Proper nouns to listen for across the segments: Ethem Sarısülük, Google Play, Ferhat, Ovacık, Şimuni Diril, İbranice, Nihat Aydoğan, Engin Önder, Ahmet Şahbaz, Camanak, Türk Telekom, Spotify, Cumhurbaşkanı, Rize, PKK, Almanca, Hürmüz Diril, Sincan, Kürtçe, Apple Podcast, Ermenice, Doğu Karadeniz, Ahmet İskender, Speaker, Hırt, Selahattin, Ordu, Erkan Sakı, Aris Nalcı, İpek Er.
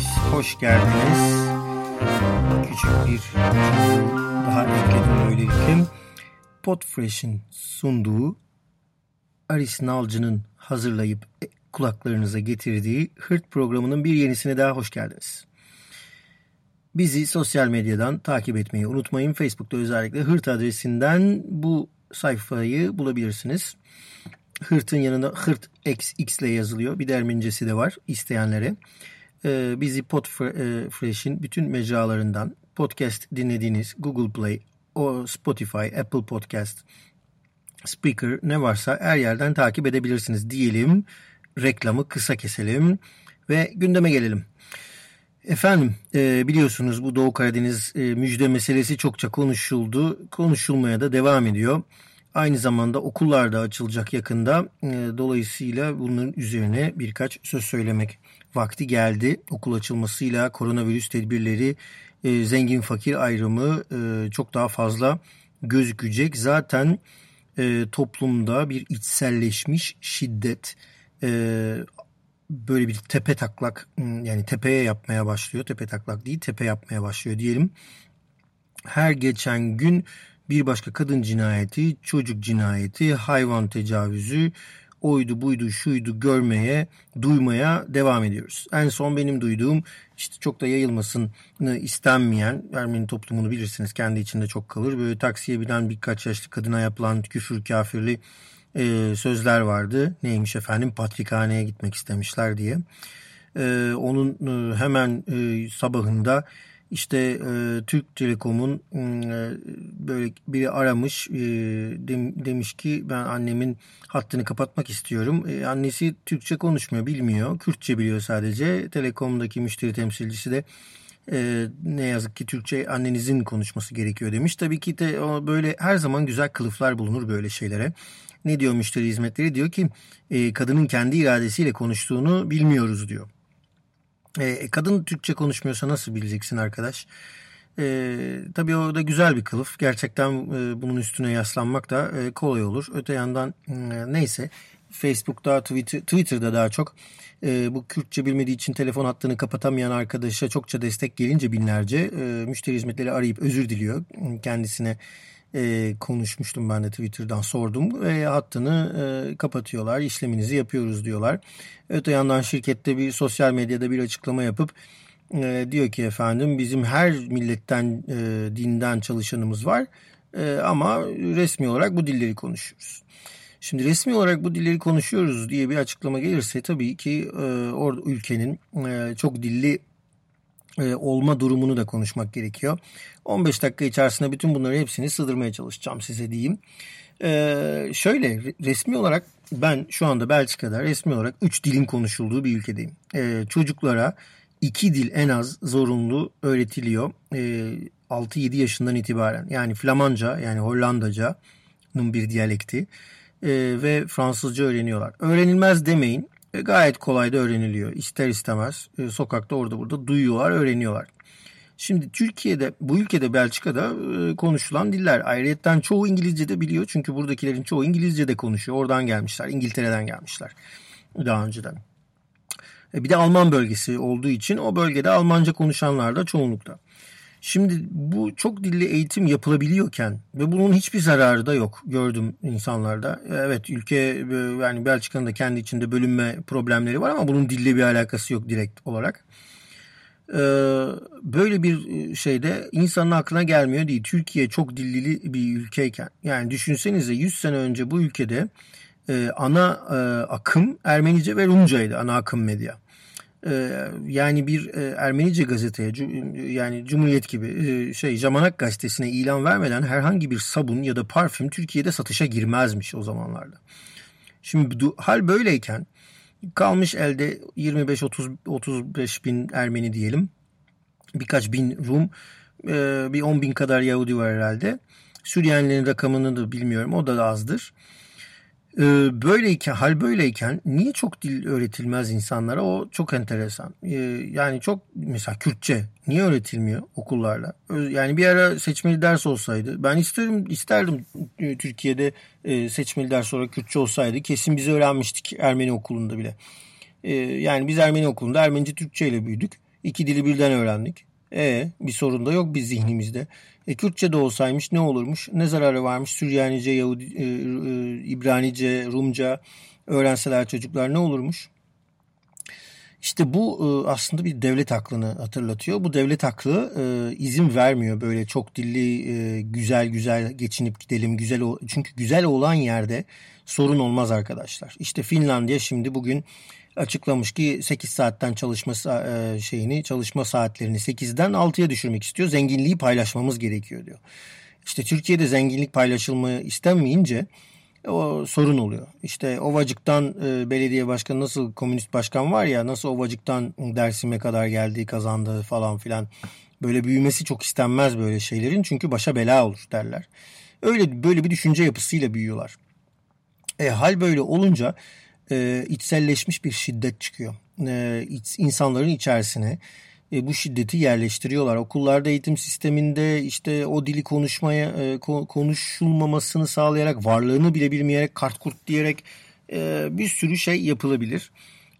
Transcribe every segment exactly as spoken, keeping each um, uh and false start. geldiniz, hoş geldiniz. Küçük bir çizim daha ekledim böylelikle. Potfresh'in sunduğu, Aris Nalcı'nın hazırlayıp kulaklarınıza getirdiği Hırt programının bir yenisine daha hoş geldiniz. Bizi sosyal medyadan takip etmeyi unutmayın. Facebook'ta özellikle Hırt adresinden bu sayfayı bulabilirsiniz. Hırt'ın yanında Hırt X, X ile yazılıyor. Bir de Ermenicesi de var isteyenlere. Ee, bizi Potfresh'in bütün mecralarından podcast dinlediğiniz Google Play, o Spotify, Apple Podcast, Speaker ne varsa her yerden takip edebilirsiniz diyelim. Reklamı kısa keselim ve gündeme gelelim. Efendim e, biliyorsunuz bu Doğu Karadeniz e, müjde meselesi çokça konuşuldu. Konuşulmaya da devam ediyor. Aynı zamanda okullar da açılacak yakında. E, dolayısıyla bunun üzerine birkaç söz söylemek vakti geldi. Okul açılmasıyla koronavirüs tedbirleri, e, zengin fakir ayrımı e, çok daha fazla gözükecek. Zaten e, toplumda bir içselleşmiş şiddet e, böyle bir tepe taklak, yani tepeye yapmaya başlıyor. Tepe taklak değil, tepe yapmaya başlıyor diyelim. Her geçen gün bir başka kadın cinayeti, çocuk cinayeti, hayvan tecavüzü, oydu buydu şuydu görmeye, duymaya devam ediyoruz. En son benim duyduğum, işte çok da yayılmasını istenmeyen, Ermeni toplumunu bilirsiniz kendi içinde çok kalır. Böyle taksiye binen birkaç yaşlı kadına yapılan küfür kafirli Ee, sözler vardı. Neymiş efendim, patrikhaneye gitmek istemişler diye. Ee, onun e, hemen e, sabahında işte e, Türk Telekom'un e, böyle biri aramış, e, de, demiş ki ben annemin hattını kapatmak istiyorum. E, annesi Türkçe konuşmuyor, bilmiyor. Kürtçe biliyor sadece. Telekom'daki müşteri temsilcisi de e, ne yazık ki Türkçe annenizin konuşması gerekiyor demiş. Tabii ki de o, böyle her zaman güzel kılıflar bulunur böyle şeylere. Ne diyor müşteri hizmetleri? Diyor ki e, kadının kendi iradesiyle konuştuğunu bilmiyoruz diyor. E, kadın Türkçe konuşmuyorsa nasıl bileceksin arkadaş? E, tabii o da güzel bir kılıf. Gerçekten e, bunun üstüne yaslanmak da e, kolay olur. Öte yandan e, neyse Facebook'ta, Twitter, Twitter'da daha çok e, bu Kürtçe bilmediği için telefon hattını kapatamayan arkadaşa çokça destek gelince binlerce e, müşteri hizmetleri arayıp özür diliyor kendisine. E, konuşmuştum ben de, Twitter'dan sordum ve hattını e, kapatıyorlar, işleminizi yapıyoruz diyorlar. Öte yandan şirkette bir sosyal medyada bir açıklama yapıp e, diyor ki efendim bizim her milletten e, dinden çalışanımız var e, ama resmi olarak bu dilleri konuşuyoruz. Şimdi resmi olarak bu dilleri konuşuyoruz diye bir açıklama gelirse tabii ki e, or- ülkenin e, çok dilli olma durumunu da konuşmak gerekiyor. on beş dakika içerisinde bütün bunların hepsini sığdırmaya çalışacağım size diyeyim. Ee, şöyle resmi olarak ben şu anda Belçika'da resmi olarak üç dilin konuşulduğu bir ülkedeyim. Ee, çocuklara iki dil en az zorunlu öğretiliyor. Ee, altı yedi yaşından itibaren. Yani Flamanca, yani Hollandaca'nın bir diyalekti ee, ve Fransızca öğreniyorlar. Öğrenilmez demeyin. Gayet kolay da öğreniliyor. İster istemez sokakta orada burada duyuyorlar, öğreniyorlar. Şimdi Türkiye'de, bu ülkede, Belçika'da konuşulan diller. Ayrıyeten çoğu İngilizce de biliyor. Çünkü buradakilerin çoğu İngilizce de konuşuyor. Oradan gelmişler. İngiltere'den gelmişler daha önceden. Bir de Alman bölgesi olduğu için o bölgede Almanca konuşanlar da çoğunlukta. Şimdi bu çok dilli eğitim yapılabiliyorken ve bunun hiçbir zararı da yok, gördüm insanlarda. Evet, ülke, yani Belçika'nın da kendi içinde bölünme problemleri var ama bunun dille bir alakası yok direkt olarak. Böyle bir şeyde insanın aklına gelmiyor değil. Türkiye çok dillili bir ülkeyken, yani düşünsenize yüz sene önce bu ülkede ana akım Ermenice ve Rumcaydı, ana akım medya. Yani bir Ermenice gazeteye, yani Cumhuriyet gibi şey, Camanak gazetesine ilan vermeden herhangi bir sabun ya da parfüm Türkiye'de satışa girmezmiş o zamanlarda. Şimdi hal böyleyken kalmış elde yirmi beş otuz otuz beş bin Ermeni diyelim, birkaç bin Rum, bir on bin kadar Yahudi var herhalde. Süryanilerin rakamını da bilmiyorum, o da azdır. Böyleyken, hal böyleyken niye çok dil öğretilmez insanlara? O çok enteresan. Yani çok, mesela Kürtçe niye öğretilmiyor okullarla? Yani bir ara seçmeli ders olsaydı, ben isterim, isterdim Türkiye'de seçmeli ders olarak Kürtçe olsaydı, kesin biz öğrenmiştik Ermeni okulunda bile. Yani biz Ermeni okulunda Ermenice Türkçe ile büyüdük. İki dili birden öğrendik. E bir sorun da yok biz zihnimizde. E, Kürtçe de olsaymış ne olurmuş? Ne zararı varmış? Süryanice, Yahudi, e, e, İbranice, Rumca öğrenseler çocuklar ne olurmuş? İşte bu e, aslında bir devlet aklını hatırlatıyor. Bu devlet aklı e, izin vermiyor böyle çok dilli e, güzel güzel geçinip gidelim. güzel o, Çünkü güzel olan yerde sorun olmaz arkadaşlar. İşte Finlandiya şimdi bugün açıklamış ki sekiz saatten çalışma şeyini, çalışma saatlerini sekizden altıya düşürmek istiyor. Zenginliği paylaşmamız gerekiyor diyor. İşte Türkiye'de zenginlik paylaşılmayı istenmeyince o sorun oluyor. İşte Ovacık'tan belediye başkanı, nasıl komünist başkan var ya, nasıl Ovacık'tan Dersim'e kadar geldi, kazandı falan filan. Böyle büyümesi çok istenmez böyle şeylerin, çünkü başa bela olur derler. Öyle böyle bir düşünce yapısıyla büyüyorlar. E, hal böyle olunca E, içselleşmiş bir şiddet çıkıyor. E, iç, insanların içerisine e, bu şiddeti yerleştiriyorlar. Okullarda, eğitim sisteminde işte o dili konuşmaya e, konuşulmamasını sağlayarak, varlığını bile bilmeyerek, kart kurt diyerek e, bir sürü şey yapılabilir.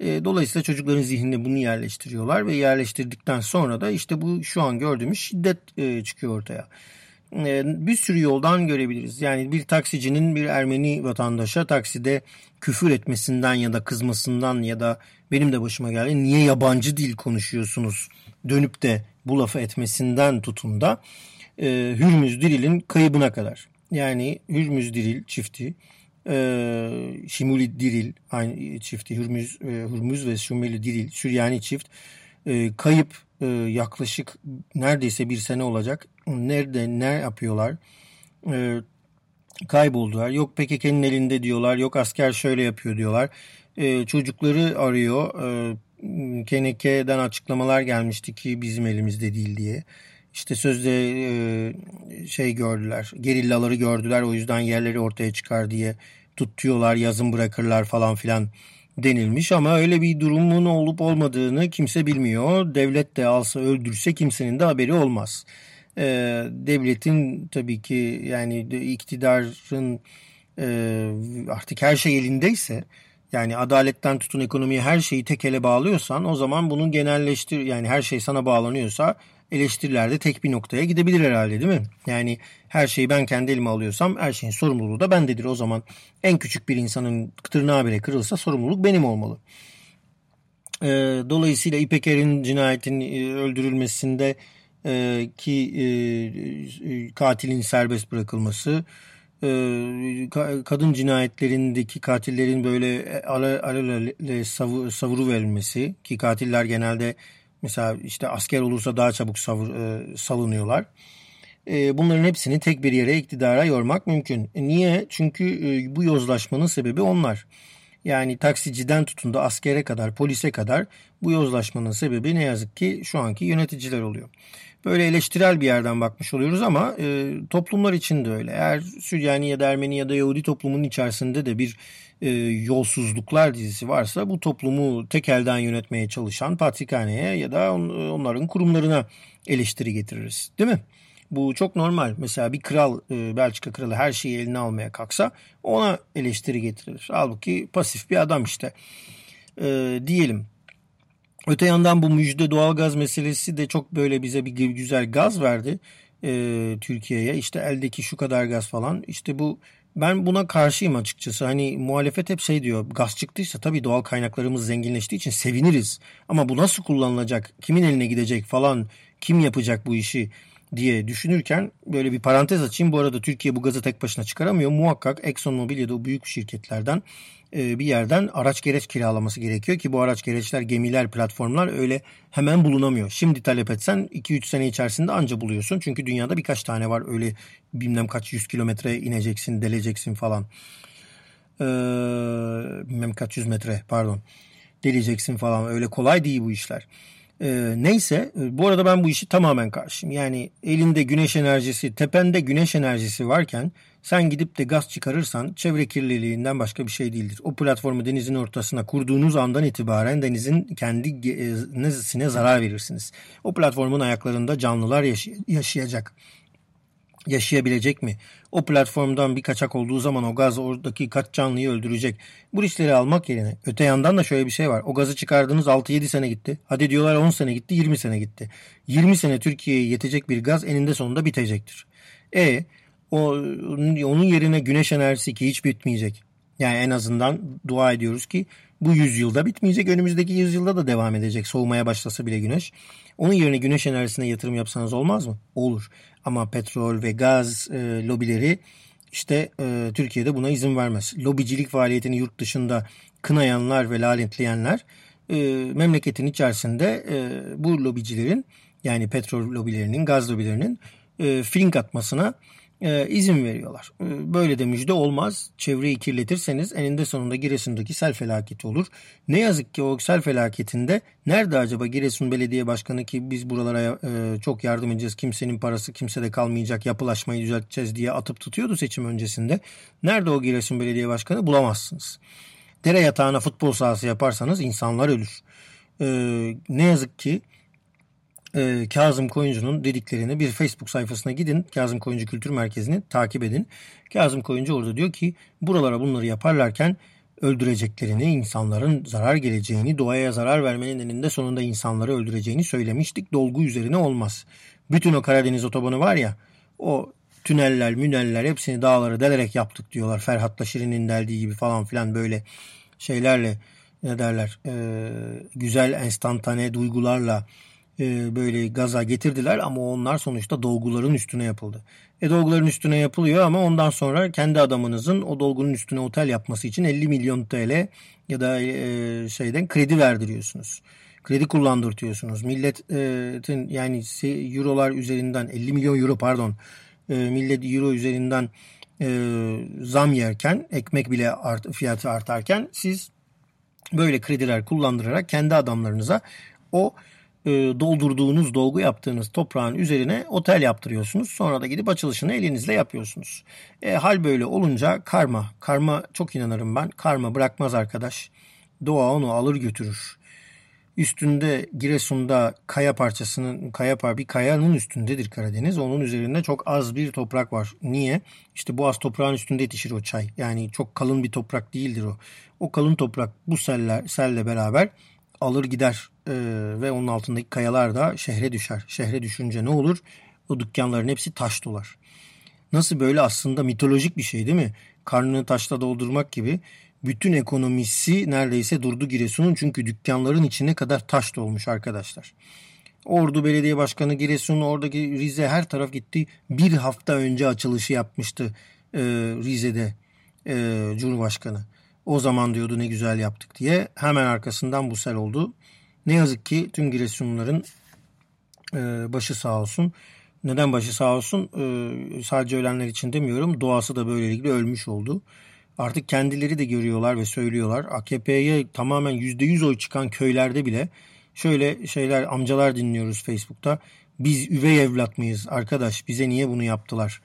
E, dolayısıyla çocukların zihninde bunu yerleştiriyorlar ve yerleştirdikten sonra da işte bu şu an gördüğümüz şiddet e, çıkıyor ortaya. Bir sürü yoldan görebiliriz. Yani bir taksicinin bir Ermeni vatandaşa takside küfür etmesinden ya da kızmasından ya da benim de başıma geldi, niye yabancı dil konuşuyorsunuz dönüp de bu lafı etmesinden tutun da Hürmüz Diril'in kaybına kadar. Yani Hürmüz Diril çifti, Şimuni Diril aynı çifti, Hürmüz, Hürmüz ve Şimuni Diril, Süryani çift kayıp yaklaşık neredeyse bir sene olacak. Nerede ne yapıyorlar? Ee, kayboldular. Yok P K K'nin elinde diyorlar. Yok asker şöyle yapıyor diyorlar. Ee, çocukları arıyor. Ee, K N K'den açıklamalar gelmişti ki bizim elimizde değil diye. İşte sözde e, şey gördüler. Gerillaları gördüler. O yüzden yerleri ortaya çıkar diye tutuyorlar. Yazın bırakırlar falan filan denilmiş ama öyle bir durumun olup olmadığını kimse bilmiyor. Devlet de alsa öldürse kimsenin de haberi olmaz. Ee, devletin tabii ki, yani iktidarın e, artık her şey elindeyse, yani adaletten tutun ekonomiye, her şeyi tek ele bağlıyorsan o zaman bunun genelleştir, yani her şey sana bağlanıyorsa eleştiriler de tek bir noktaya gidebilir herhalde, değil mi? Yani her şeyi ben kendi elime alıyorsam her şeyin sorumluluğu da bendedir. O zaman en küçük bir insanın tırnağı bile kırılsa sorumluluk benim olmalı. Ee, dolayısıyla İpek Er'in cinayetinin öldürülmesinde Ee, ki e, e, katilin serbest bırakılması, e, ka- kadın cinayetlerindeki katillerin böyle alel ale, ale, savur, savuru verilmesi, ki katiller genelde mesela işte asker olursa daha çabuk savur, e, salınıyorlar. E, bunların hepsini tek bir yere, iktidara yormak mümkün. E, niye? Çünkü e, bu yozlaşmanın sebebi onlar. Yani taksiciden tutun da askere kadar, polise kadar bu yozlaşmanın sebebi ne yazık ki şu anki yöneticiler oluyor. Böyle eleştirel bir yerden bakmış oluyoruz ama e, toplumlar için de öyle. Eğer Süryani ya da Ermeni ya da Yahudi toplumunun içerisinde de bir e, yolsuzluklar dizisi varsa, bu toplumu tek elden yönetmeye çalışan patrikhaneye ya da on, onların kurumlarına eleştiri getiririz, değil mi? Bu çok normal. Mesela bir kral, Belçika kralı her şeyi eline almaya kalksa ona eleştiri getirilir. Halbuki pasif bir adam işte e, diyelim. Öte yandan bu müjde doğalgaz meselesi de çok böyle bize bir güzel gaz verdi e, Türkiye'ye. İşte eldeki şu kadar gaz falan. İşte bu, ben buna karşıyım açıkçası. Hani muhalefet hep şey diyor, gaz çıktıysa tabii doğal kaynaklarımız zenginleştiği için seviniriz. Ama bu nasıl kullanılacak, kimin eline gidecek falan, kim yapacak bu işi diye düşünürken böyle bir parantez açayım. Bu arada Türkiye bu gazı tek başına çıkaramıyor. Muhakkak Exxon Mobil ya da o büyük şirketlerden bir yerden araç gereç kiralaması gerekiyor ki bu araç gereçler, gemiler, platformlar öyle hemen bulunamıyor. Şimdi talep etsen iki üç sene içerisinde anca buluyorsun. Çünkü dünyada birkaç tane var öyle, bilmem kaç yüz kilometre ineceksin, deleceksin falan. Ee, bilmem kaç yüz metre pardon. Deleceksin falan. Öyle kolay değil bu işler. Ee, neyse, bu arada ben bu işi tamamen karşıyım. Yani elinde güneş enerjisi, tepende güneş enerjisi varken sen gidip de gaz çıkarırsan çevre kirliliğinden başka bir şey değildir. O platformu denizin ortasına kurduğunuz andan itibaren denizin kendisine zarar verirsiniz. O platformun ayaklarında canlılar yaşay- yaşayacak. yaşayabilecek mi? O platformdan bir kaçak olduğu zaman o gaz oradaki kaç canlıyı öldürecek? Bu riskleri almak yerine öte yandan da şöyle bir şey var. O gazı çıkardınız altı yedi sene gitti. Hadi diyorlar on sene gitti, yirmi sene gitti. yirmi sene Türkiye'ye yetecek bir gaz eninde sonunda bitecektir. E o, onun yerine güneş enerjisi ki hiç bitmeyecek. Yani en azından dua ediyoruz ki bu yüzyılda bitmeyecek. Önümüzdeki yüzyılda da devam edecek. Soğumaya başlasa bile güneş. Onun yerine güneş enerjisine yatırım yapsanız olmaz mı? Olur. Ama petrol ve gaz e, lobileri işte e, Türkiye'de buna izin vermez. Lobicilik faaliyetini yurt dışında kınayanlar ve lanetleyenler e, memleketin içerisinde e, bu lobicilerin, yani petrol lobilerinin, gaz lobilerinin e, fink atmasına e, izin veriyorlar. E, böyle de müjde olmaz. Çevreyi kirletirseniz eninde sonunda Giresun'daki sel felaketi olur. Ne yazık ki o sel felaketinde nerede acaba Giresun Belediye Başkanı ki biz buralara e, çok yardım edeceğiz, kimsenin parası kimsede kalmayacak, yapılaşmayı düzelteceğiz diye atıp tutuyordu seçim öncesinde. Nerede o Giresun Belediye Başkanı? Bulamazsınız. Dere yatağına futbol sahası yaparsanız insanlar ölür. E, ne yazık ki Kazım Koyuncu'nun dediklerini bir Facebook sayfasına gidin. Kazım Koyuncu Kültür Merkezi'ni takip edin. Kazım Koyuncu orada diyor ki buralara bunları yaparlarken öldüreceklerini, insanların zarar geleceğini, doğaya zarar vermenin eninde sonunda insanları öldüreceğini söylemiştik. Dolgu üzerine olmaz. Bütün o Karadeniz otobanı var ya, o tüneller, müneller hepsini dağları delerek yaptık diyorlar. Ferhat'la Şirin'in deldiği gibi falan filan böyle şeylerle, ne derler, ee, güzel enstantane duygularla böyle gaza getirdiler ama onlar sonuçta dolguların üstüne yapıldı. E dolguların üstüne yapılıyor ama ondan sonra kendi adamınızın o dolgunun üstüne otel yapması için elli milyon T L ya da e, şeyden kredi verdiriyorsunuz. Kredi kullandırtıyorsunuz. Milletin, yani eurolar üzerinden elli milyon euro pardon e, millet euro üzerinden e, zam yerken, ekmek bile art, fiyatı artarken siz böyle krediler kullandırarak kendi adamlarınıza o doldurduğunuz, dolgu yaptığınız toprağın üzerine otel yaptırıyorsunuz. Sonra da gidip açılışını elinizle yapıyorsunuz. E, hal böyle olunca karma. Karma çok inanırım ben. Karma bırakmaz arkadaş. Doğa onu alır götürür. Üstünde Giresun'da kaya parçasının, kaya bir kayanın üstündedir Karadeniz. Onun üzerinde çok az bir toprak var. Niye? İşte bu az toprağın üstünde yetişir o çay. Yani çok kalın bir toprak değildir o. O kalın toprak bu seller, selle beraber alır gider ee, ve onun altındaki kayalar da şehre düşer. Şehre düşünce ne olur? O dükkanların hepsi taş dolar. Nasıl böyle aslında mitolojik bir şey değil mi? Karnını taşla doldurmak gibi. Bütün ekonomisi neredeyse durdu Giresun'un, çünkü dükkanların içine kadar taş dolmuş arkadaşlar. Ordu Belediye Başkanı Giresun, oradaki Rize, her taraf gitti. Bir hafta önce açılışı yapmıştı e, Rize'de e, Cumhurbaşkanı. O zaman diyordu ne güzel yaptık diye. Hemen arkasından bu sel oldu. Ne yazık ki tüm Giresunluların e, başı sağ olsun. Neden başı sağ olsun? E, sadece ölenler için demiyorum. Doğası da böylelikle ölmüş oldu. Artık kendileri de görüyorlar ve söylüyorlar. A K P'ye tamamen yüzde yüz oy çıkan köylerde bile şöyle şeyler, amcalar dinliyoruz Facebook'ta. Biz üvey evlat mıyız arkadaş? Bize niye bunu yaptılar?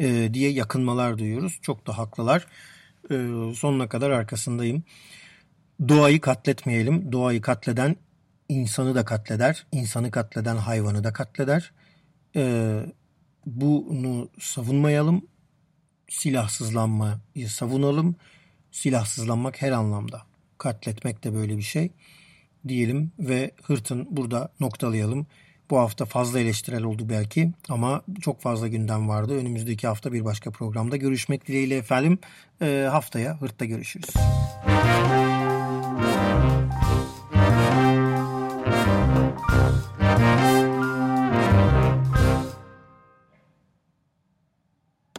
E, diye yakınmalar duyuyoruz. Çok da haklılar. Sonuna kadar arkasındayım. Doğayı katletmeyelim. Doğayı katleden insanı da katleder. İnsanı katleden hayvanı da katleder. Ee, bunu savunmayalım. Silahsızlanmayı savunalım. Silahsızlanmak her anlamda. Katletmek de böyle bir şey diyelim ve Hırt'ın burada noktalayalım. Bu hafta fazla eleştirel oldu belki ama çok fazla gündem vardı. Önümüzdeki hafta bir başka programda görüşmek dileğiyle efendim. E, haftaya Hırt'ta görüşürüz.